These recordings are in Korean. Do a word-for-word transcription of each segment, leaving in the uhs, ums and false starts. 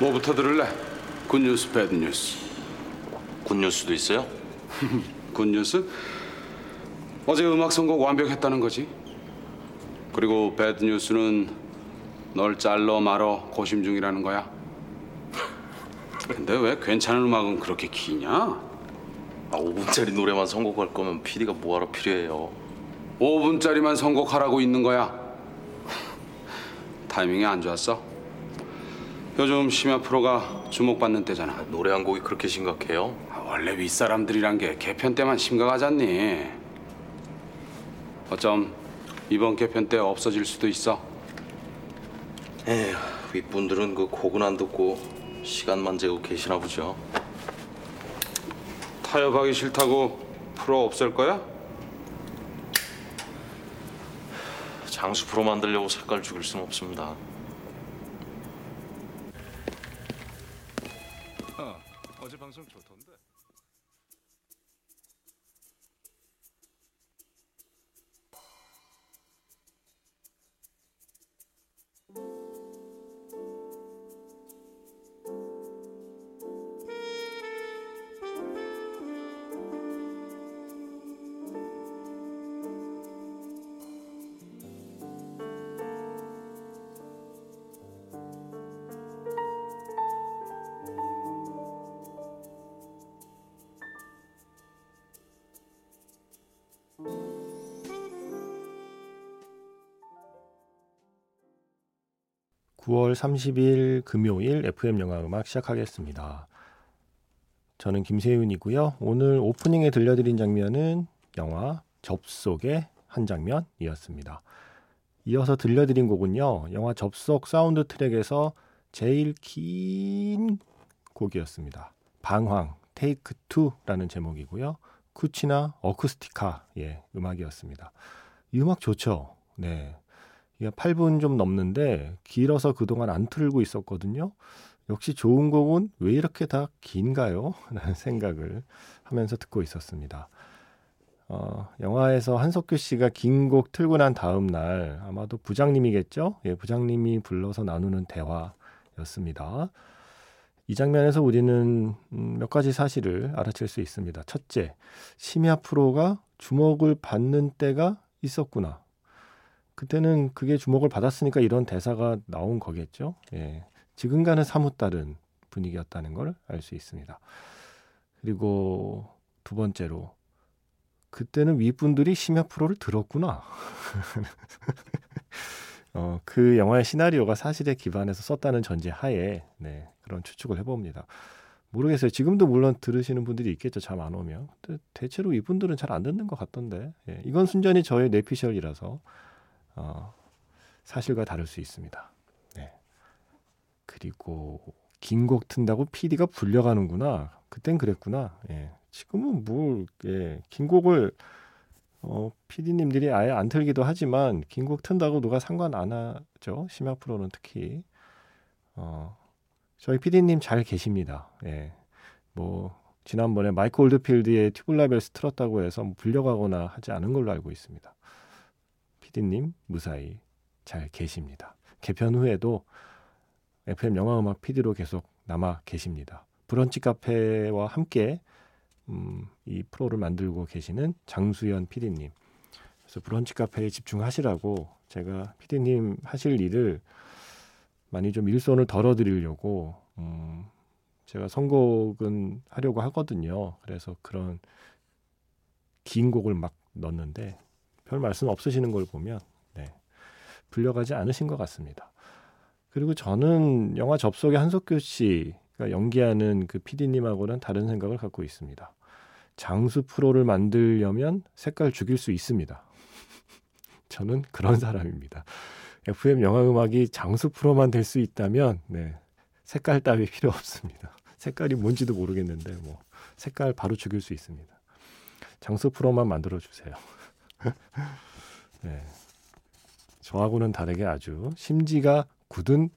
뭐부터 들을래? 굿뉴스, 배드뉴스? 굿뉴스도 있어요? 굿뉴스? 어제 음악 선곡 완벽했다는 거지. 그리고 배드뉴스는 널 잘러 말어 고심 중이라는 거야. 근데 왜 괜찮은 음악은 그렇게 기냐? 아, 오 분짜리 노래만 선곡할 거면 피디가 뭐하러 필요해요? 오 분짜리만 선곡하라고 있는 거야. 타이밍이 안 좋았어? 요즘 심야 프로가 주목받는 때잖아. 아, 노래 한 곡이 그렇게 심각해요? 아, 원래 윗사람들이란 게 개편 때만 심각하지 않니? 어쩜 이번 개편 때 없어질 수도 있어. 에휴, 윗분들은 그 곡은 안 듣고 시간만 재고 계시나 보죠. 타협하기 싫다고 프로 없앨 거야? 장수 프로 만들려고 색깔 죽일 순 없습니다. 어, 어제 방송 좋던데. 구월 삼십일 금요일 에프엠 영화음악 시작하겠습니다. 저는 김세윤이고요. 오늘 오프닝에 들려드린 장면은 영화 접속의 한 장면이었습니다. 이어서 들려드린 곡은요, 영화 접속 사운드 트랙에서 제일 긴 곡이었습니다. 방황, 테이크 투라는 제목이고요. 쿠치나 어쿠스티카의 음악이었습니다. 이 음악 좋죠? 네. 팔 분 좀 넘는데 길어서 그동안 안 틀고 있었거든요. 역시 좋은 곡은 왜 이렇게 다 긴가요? 라는 생각을 하면서 듣고 있었습니다. 어, 영화에서 한석규 씨가 긴 곡 틀고 난 다음 날 아마도 부장님이겠죠? 예, 부장님이 불러서 나누는 대화였습니다. 이 장면에서 우리는 몇 가지 사실을 알아챌 수 있습니다. 첫째, 심야 프로가 주목을 받는 때가 있었구나. 그때는 그게 주목을 받았으니까 이런 대사가 나온 거겠죠. 예. 지금과는 사뭇 다른 분위기였다는 걸 알 수 있습니다. 그리고 두 번째로 그때는 윗분들이 심야 프로를 들었구나. 어, 그 영화의 시나리오가 사실에 기반해서 썼다는 전제 하에 네, 그런 추측을 해봅니다. 모르겠어요. 지금도 물론 들으시는 분들이 있겠죠. 잠 안 오면. 근데 대체로 이분들은 잘 안 듣는 것 같던데. 예. 이건 순전히 저의 뇌피셜이라서 어, 사실과 다를 수 있습니다. 네. 그리고 긴 곡 튼다고 피디가 불려가는구나. 그땐 그랬구나. 예. 지금은 뭘, 예. 긴 곡을 어, 피디님들이 아예 안 틀기도 하지만 긴 곡 튼다고 누가 상관 안 하죠. 심야 프로는 특히. 어, 저희 피디님 잘 계십니다. 예. 뭐 지난번에 마이크 올드필드의 튜블라벨스 틀었다고 해서 불려가거나 하지 않은 걸로 알고 있습니다. 피디님 무사히 잘 계십니다. 개편 후에도 에프엠 영화음악 피디로 계속 남아 계십니다. 브런치 카페와 함께 음, 이 프로를 만들고 계시는 장수연 피디님. 그래서 브런치 카페에 집중하시라고 제가 피디님 하실 일을 많이 좀 일손을 덜어드리려고 음, 제가 선곡은 하려고 하거든요. 그래서 그런 긴 곡을 막 넣는데 별 말씀 없으시는 걸 보면 네, 불려가지 않으신 것 같습니다. 그리고 저는 영화 접속의 한석규 씨가 연기하는 그 피디님하고는 다른 생각을 갖고 있습니다. 장수 프로를 만들려면 색깔 죽일 수 있습니다. 저는 그런 사람입니다. 에프엠 영화음악이 장수 프로만 될 수 있다면 네, 색깔 따위 필요 없습니다. 색깔이 뭔지도 모르겠는데 뭐 색깔 바로 죽일 수 있습니다. 장수 프로만 만들어주세요. 네. 저하고는 다르게 아주 심지가 굳은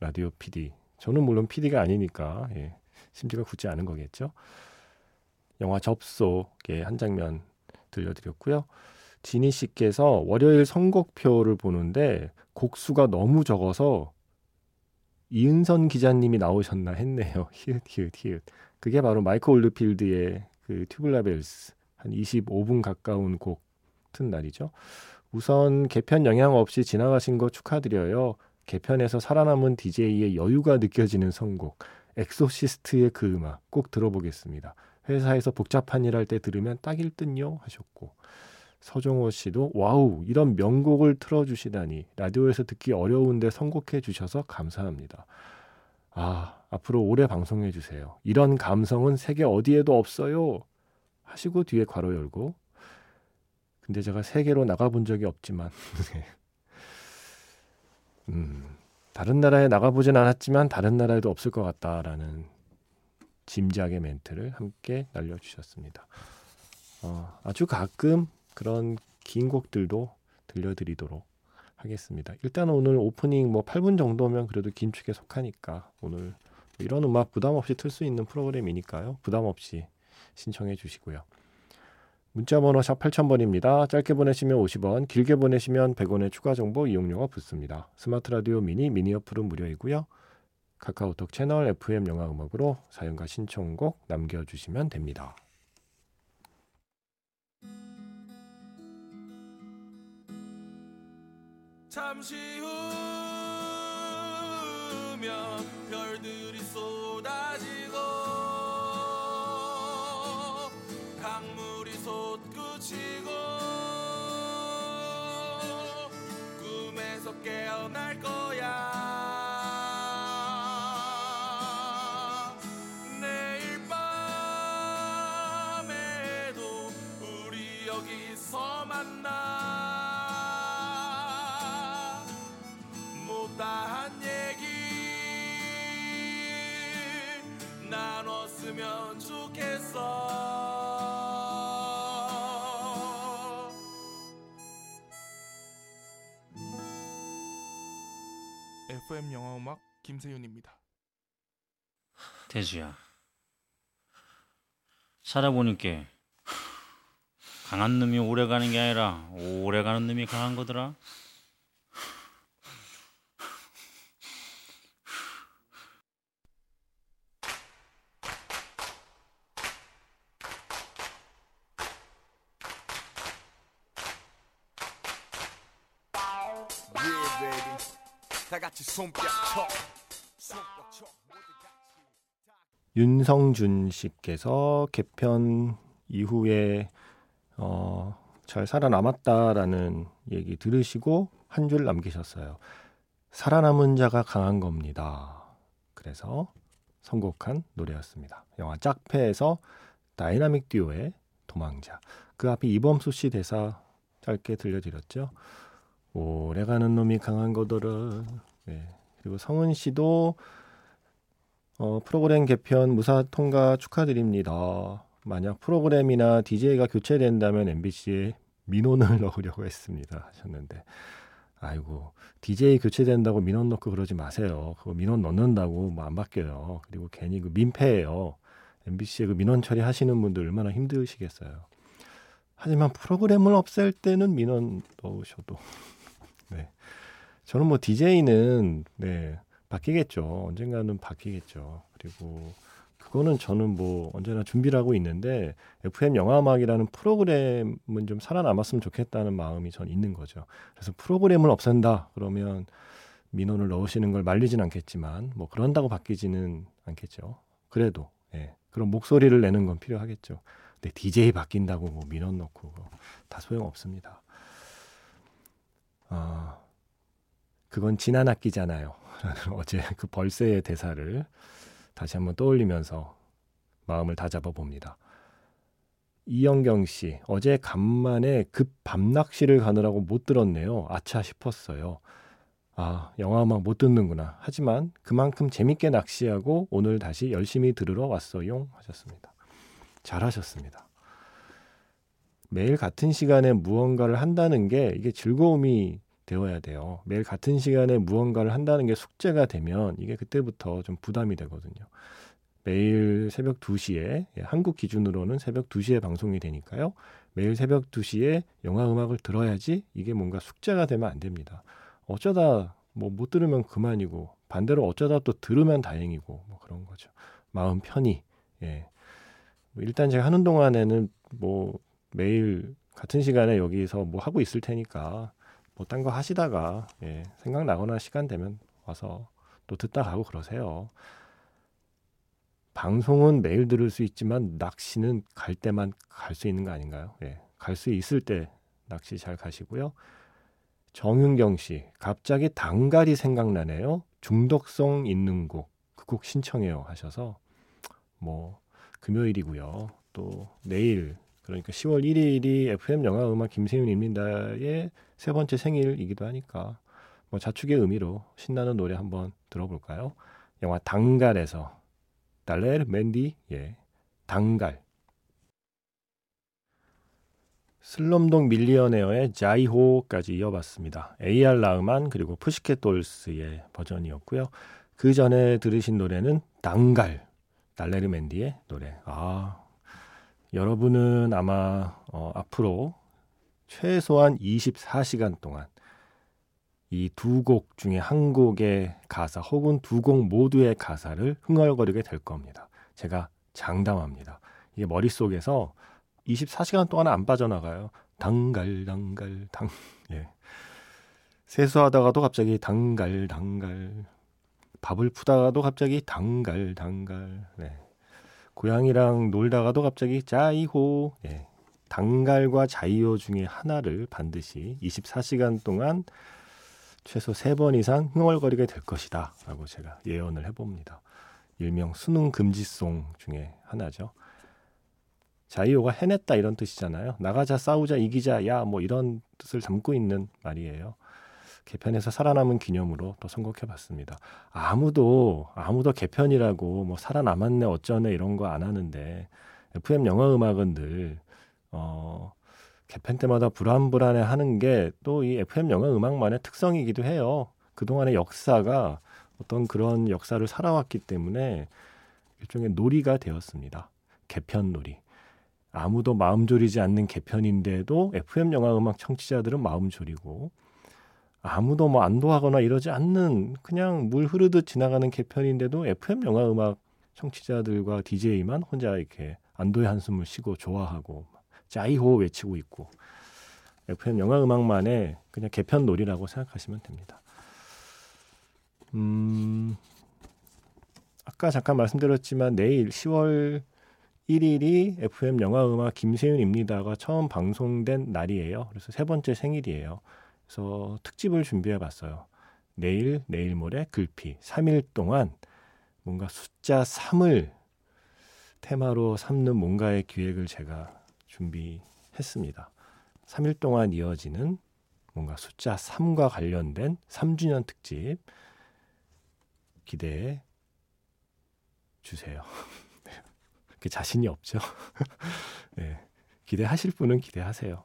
라디오 피디. 저는 물론 피디가 아니니까 예. 심지가 굳지 않은 거겠죠. 영화 접속의 한 장면 들려드렸고요. 지니 씨께서 월요일 선곡표를 보는데 곡수가 너무 적어서 이은선 기자님이 나오셨나 했네요. 히읗 히읗 히읗. 그게 바로 마이크 올드필드의 그 튜블라벨스 한 이십오 분 가까운 곡 튼 날이죠. 우선 개편 영향 없이 지나가신 거 축하드려요. 개편에서 살아남은 디제이의 여유가 느껴지는 선곡 엑소시스트의 그 음악 꼭 들어보겠습니다. 회사에서 복잡한 일 할 때 들으면 딱일 듯요 하셨고, 서종호 씨도 와우, 이런 명곡을 틀어주시다니 라디오에서 듣기 어려운데 선곡해 주셔서 감사합니다. 아, 앞으로 오래 방송해 주세요. 이런 감성은 세계 어디에도 없어요 하시고 뒤에 괄호 열고, 근데 제가 세계로 나가본 적이 없지만 음, 다른 나라에 나가보진 않았지만 다른 나라에도 없을 것 같다라는 짐작의 멘트를 함께 날려주셨습니다. 어, 아주 가끔 그런 긴 곡들도 들려드리도록 하겠습니다. 일단 오늘 오프닝 뭐 팔 분 정도면 그래도 긴 축에 속하니까 오늘 이런 음악 부담 없이 틀 수 있는 프로그램이니까요. 부담 없이 신청해 주시고요. 문자번호 샵 팔천 번입니다. 짧게 보내시면 오십 원, 길게 보내시면 백 원의 추가 정보 이용료가 붙습니다. 스마트 라디오 미니, 미니 어플은 무료이고요. 카카오톡 채널 에프엠 영화 음악으로 사연과 신청곡 남겨주시면 됩니다. 잠시 후면 별들이 쏟아지고 강물이 솟구치고 꿈에서 깨어날 거야. 내일 밤에도 우리 여기서 만나. 다한 얘기 나눴으면 좋겠어. 에프엠 영화음악 김세윤입니다. 태수야, 살아보니까 강한 놈이 오래가는 게 아니라 오래가는 놈이 강한 거더라. 윤성준 씨께서 개편 이후에 어, 잘 살아남았다라는 얘기 들으시고 한 줄 남기셨어요. 살아남은 자가 강한 겁니다. 그래서 선곡한 노래였습니다. 영화 짝패에서 다이나믹 듀오의 도망자. 그 앞에 이범수 씨 대사 짧게 들려드렸죠. 오래가는 놈이 강한 거더라. 네. 그리고 성은 씨도 어, 프로그램 개편 무사 통과 축하드립니다. 만약 프로그램이나 디제이가 교체된다면 엠비씨에 민원을 넣으려고 했습니다 하셨는데, 아이고, 디제이 교체된다고 민원 넣고 그러지 마세요. 그거 민원 넣는다고 뭐 안 바뀌어요. 그리고 괜히 그 민폐예요. 엠비씨에 그 민원 처리하시는 분들 얼마나 힘드시겠어요. 하지만 프로그램을 없앨 때는 민원 넣으셔도 네. 저는 뭐 디제이는 네, 바뀌겠죠. 언젠가는 바뀌겠죠. 그리고 그거는 저는 뭐 언제나 준비를 하고 있는데 에프엠 영화음악이라는 프로그램은 좀 살아남았으면 좋겠다는 마음이 전 있는 거죠. 그래서 프로그램을 없앤다 그러면 민원을 넣으시는 걸 말리진 않겠지만 뭐 그런다고 바뀌지는 않겠죠. 그래도 네, 그런 목소리를 내는 건 필요하겠죠. 근데 디제이 바뀐다고 뭐 민원 넣고 다 소용없습니다. 아, 그건 지난 학기잖아요 라는 어제 그 벌새의 대사를 다시 한번 떠올리면서 마음을 다잡아 봅니다. 이영경씨, 어제 간만에 급 밤낚시를 가느라고 못 들었네요. 아차 싶었어요. 아, 영화음악 못 듣는구나. 하지만 그만큼 재밌게 낚시하고 오늘 다시 열심히 들으러 왔어요 하셨습니다. 잘하셨습니다. 매일 같은 시간에 무언가를 한다는 게 이게 즐거움이 되어야 돼요. 매일 같은 시간에 무언가를 한다는 게 숙제가 되면 이게 그때부터 좀 부담이 되거든요. 매일 새벽 두 시에, 한국 기준으로는 새벽 두 시에 방송이 되니까요. 매일 새벽 두 시에 영화 음악을 들어야지 이게 뭔가 숙제가 되면 안 됩니다. 어쩌다 뭐 못 들으면 그만이고 반대로 어쩌다 또 들으면 다행이고 뭐 그런 거죠. 마음 편히. 예. 일단 제가 하는 동안에는 뭐 매일 같은 시간에 여기서 뭐 하고 있을 테니까 뭐 딴 거 하시다가 예, 생각나거나 시간 되면 와서 또 듣다 가고 그러세요. 방송은 매일 들을 수 있지만 낚시는 갈 때만 갈 수 있는 거 아닌가요? 예, 갈 수 있을 때 낚시 잘 가시고요. 정윤경 씨, 갑자기 당갈이 생각나네요. 중독성 있는 곡, 그 곡 신청해요 하셔서 뭐 금요일이고요. 또 내일 그러니까 시월 일일이 에프엠 영화 음악 김세윤 입니다의 세 번째 생일이기도 하니까 뭐 자축의 의미로 신나는 노래 한번 들어볼까요? 영화 당갈에서 달렐 맨디 예 당갈. 슬럼독 밀리어네어의 자이호까지 이어봤습니다. 에이알 라흐만 그리고 푸시켓 돌스의 버전이었고요. 그 전에 들으신 노래는 당갈 달레르 맨디의 노래. 아, 여러분은 아마 어, 앞으로 최소한 이십사 시간 동안 이 두 곡 중에 한 곡의 가사 혹은 두 곡 모두의 가사를 흥얼거리게 될 겁니다. 제가 장담합니다. 이게 머릿속에서 이십사 시간 동안 안 빠져나가요. 당갈 당갈 당. 예. 세수하다가도 갑자기 당갈 당갈. 밥을 푸다가도 갑자기 당갈 당갈. 네. 고양이랑 놀다가도 갑자기 자이호. 예. 당갈과 자이호 중에 하나를 반드시 이십사 시간 동안 최소 세 번 이상 흥얼거리게 될 것이다 라고 제가 예언을 해봅니다. 일명 수능 금지송 중에 하나죠. 자이호가 해냈다 이런 뜻이잖아요. 나가자 싸우자 이기자 야 뭐 이런 뜻을 담고 있는 말이에요. 개편에서 살아남은 기념으로 또 선곡해봤습니다. 아무도 아무도 개편이라고 뭐 살아남았네 어쩌네 이런 거 안 하는데 에프엠 영화음악은 늘 어, 개편 때마다 불안불안해하는 게 또 이 에프엠 영화음악만의 특성이기도 해요. 그동안의 역사가 어떤 그런 역사를 살아왔기 때문에 일종의 놀이가 되었습니다. 개편 놀이. 아무도 마음 졸이지 않는 개편인데도 에프엠 영화음악 청취자들은 마음 졸이고 아무도 뭐 안도하거나 이러지 않는 그냥 물 흐르듯 지나가는 개편인데도 에프엠 영화음악 청취자들과 디제이만 혼자 이렇게 안도의 한숨을 쉬고 좋아하고 자이호 외치고 있고 에프엠 영화음악만의 그냥 개편 놀이라고 생각하시면 됩니다. 음, 아까 잠깐 말씀드렸지만 내일 시월 일일이 에프엠 영화음악 김세윤입니다가 처음 방송된 날이에요. 그래서 세 번째 생일이에요. 그래서 특집을 준비해봤어요. 내일, 내일 모레, 글피 삼 일 동안 뭔가 숫자 삼을 테마로 삼는 뭔가의 기획을 제가 준비했습니다. 삼 일 동안 이어지는 뭔가 숫자 삼과 관련된 삼 주년 특집 기대해 주세요. 그게 자신이 없죠. 네, 기대하실 분은 기대하세요.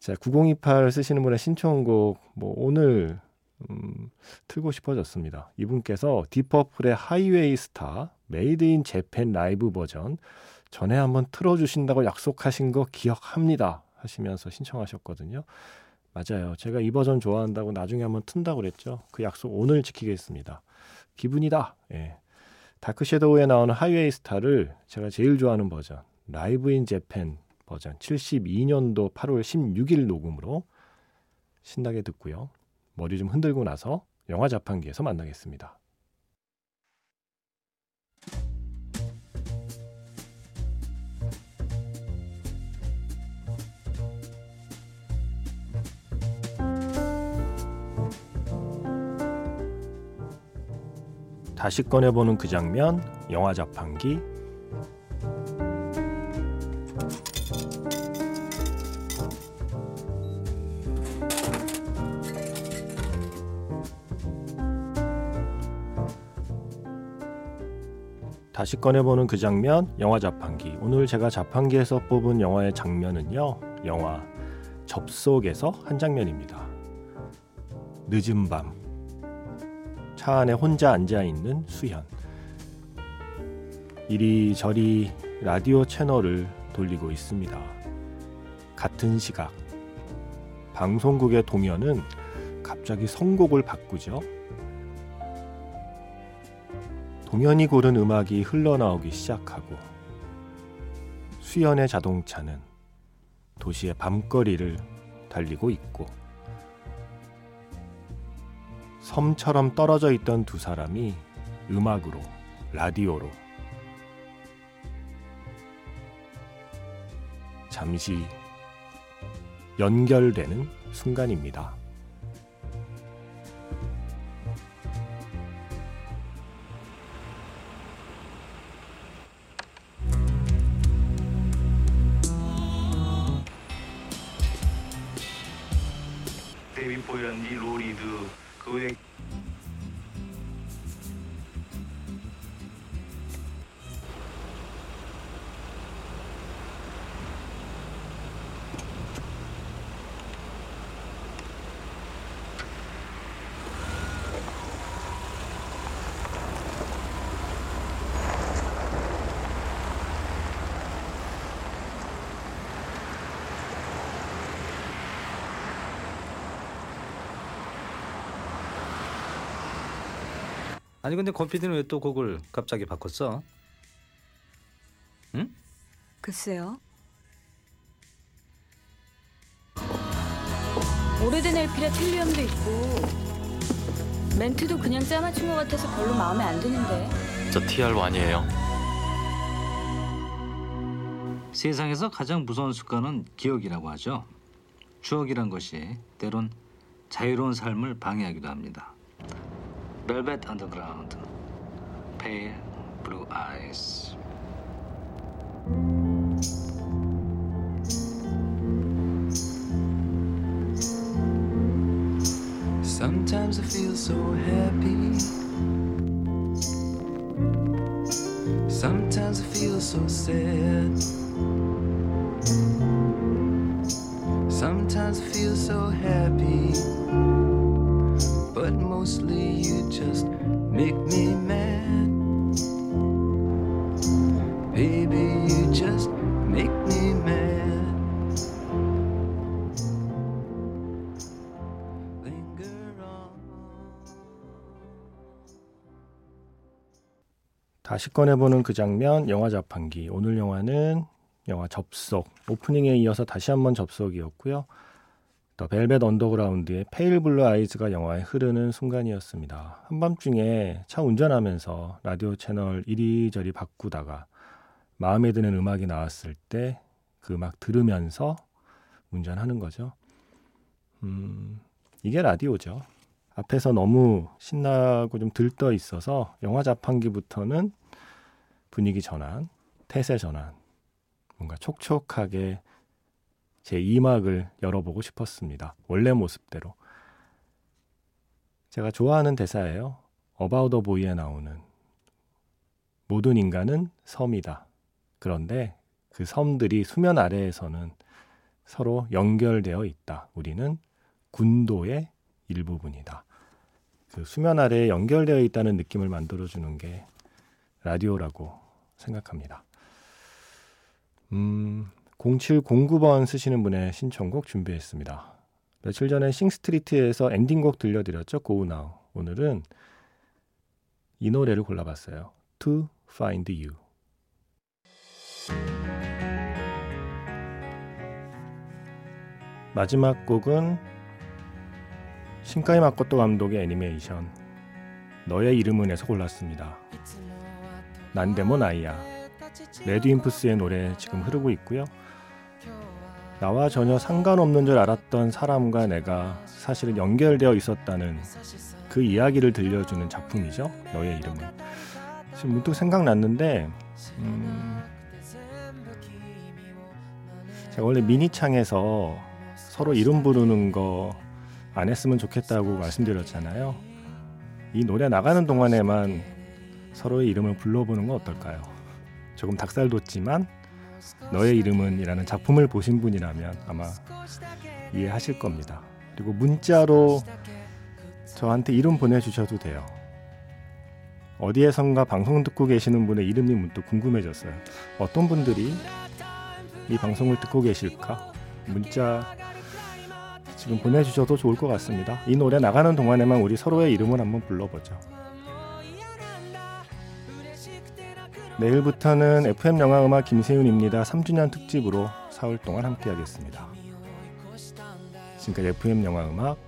자, 구공이팔 쓰시는 분의 신청곡 뭐 오늘 음, 틀고 싶어졌습니다. 이분께서 디퍼플의 하이웨이 스타 메이드 인 재팬 라이브 버전 전에 한번 틀어주신다고 약속하신 거 기억합니다 하시면서 신청하셨거든요. 맞아요. 제가 이 버전 좋아한다고 나중에 한번 튼다고 그랬죠. 그 약속 오늘 지키겠습니다. 기분이다. 예. 다크섀도우에 나오는 하이웨이 스타를 제가 제일 좋아하는 버전 라이브 인 재팬 버전 칠십이 년도 팔월 십육일 녹음으로 신나게 듣고요. 머리 좀 흔들고 나서 영화 자판기에서 만나겠습니다. 다시 꺼내보는 그 장면, 영화 자판기. 다시 꺼내보는 그 장면, 영화 자판기. 오늘 제가 자판기에서 뽑은 영화의 장면은요, 영화 접속에서 한 장면입니다. 늦은 밤, 차 안에 혼자 앉아있는 수현. 이리저리 라디오 채널을 돌리고 있습니다. 같은 시각, 방송국의 동연은 갑자기 선곡을 바꾸죠. 공연이 고른 음악이 흘러나오기 시작하고 수연의 자동차는 도시의 밤거리를 달리고 있고 섬처럼 떨어져 있던 두 사람이 음악으로, 라디오로 잠시 연결되는 순간입니다. 아니 근데 권피디는 왜 또 곡을 갑자기 바꿨어? 응? 글쎄요. 오래된 엘피라 텔리엄도 있고 멘트도 그냥 짜맞춘 것 같아서 별로 마음에 안 드는데. 저 티알로 아니에요. 세상에서 가장 무서운 습관은 기억이라고 하죠. 추억이란 것이 때론 자유로운 삶을 방해하기도 합니다. 벨벳 언더그라운드, Pale Blue Eyes. Sometimes I feel so happy. Sometimes I feel so sad. Sometimes I feel so happy. But mostly you just make me mad. Baby, you just make me mad. Linger on. 다시 꺼내보는 그 장면, 영화 자판기. 오늘 영화는 영화 접속. 오프닝에 이어서 다시 한번 접속이었고요. 더 벨벳 언더그라운드의 페일 블루 아이즈가 영화에 흐르는 순간이었습니다. 한밤중에 차 운전하면서 라디오 채널 이리저리 바꾸다가 마음에 드는 음악이 나왔을 때 그 음악 들으면서 운전하는 거죠. 음, 이게 라디오죠. 앞에서 너무 신나고 좀 들떠 있어서 영화 자판기부터는 분위기 전환, 태세 전환, 뭔가 촉촉하게 제 이 막을 열어보고 싶었습니다. 원래 모습대로. 제가 좋아하는 대사예요. 어바웃 어 보이에 나오는 모든 인간은 섬이다. 그런데 그 섬들이 수면 아래에서는 서로 연결되어 있다. 우리는 군도의 일부분이다. 그 수면 아래에 연결되어 있다는 느낌을 만들어주는 게 라디오라고 생각합니다. 음... 공칠공구 번 쓰시는 분의 신청곡 준비했습니다. 며칠 전에 싱스트리트에서 엔딩곡 들려드렸죠. Go Now. 오늘은 이 노래를 골라봤어요. To Find You. 마지막 곡은 신카이 마코토 감독의 애니메이션 너의 이름은에서 골랐습니다. 난데모 나이야. 레드인프스의 노래 지금 흐르고 있고요. 나와 전혀 상관없는 줄 알았던 사람과 내가 사실은 연결되어 있었다는 그 이야기를 들려주는 작품이죠. 너의 이름은. 지금 문득 생각났는데 음, 제가 원래 미니창에서 서로 이름 부르는 거 안 했으면 좋겠다고 말씀드렸잖아요. 이 노래 나가는 동안에만 서로의 이름을 불러보는 건 어떨까요? 조금 닭살돋지만 너의 이름은 이라는 작품을 보신 분이라면 아마 이해하실 겁니다. 그리고 문자로 저한테 이름 보내주셔도 돼요. 어디에선가 방송 듣고 계시는 분의 이름이 문득 궁금해졌어요. 어떤 분들이 이 방송을 듣고 계실까? 문자 지금 보내주셔도 좋을 것 같습니다. 이 노래 나가는 동안에만 우리 서로의 이름을 한번 불러보죠. 내일부터는 에프엠 영화음악 김세윤입니다. 삼 주년 특집으로 사흘 동안 함께하겠습니다. 지금까지 에프엠 영화음악,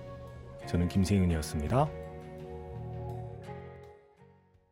저는 김세윤이었습니다.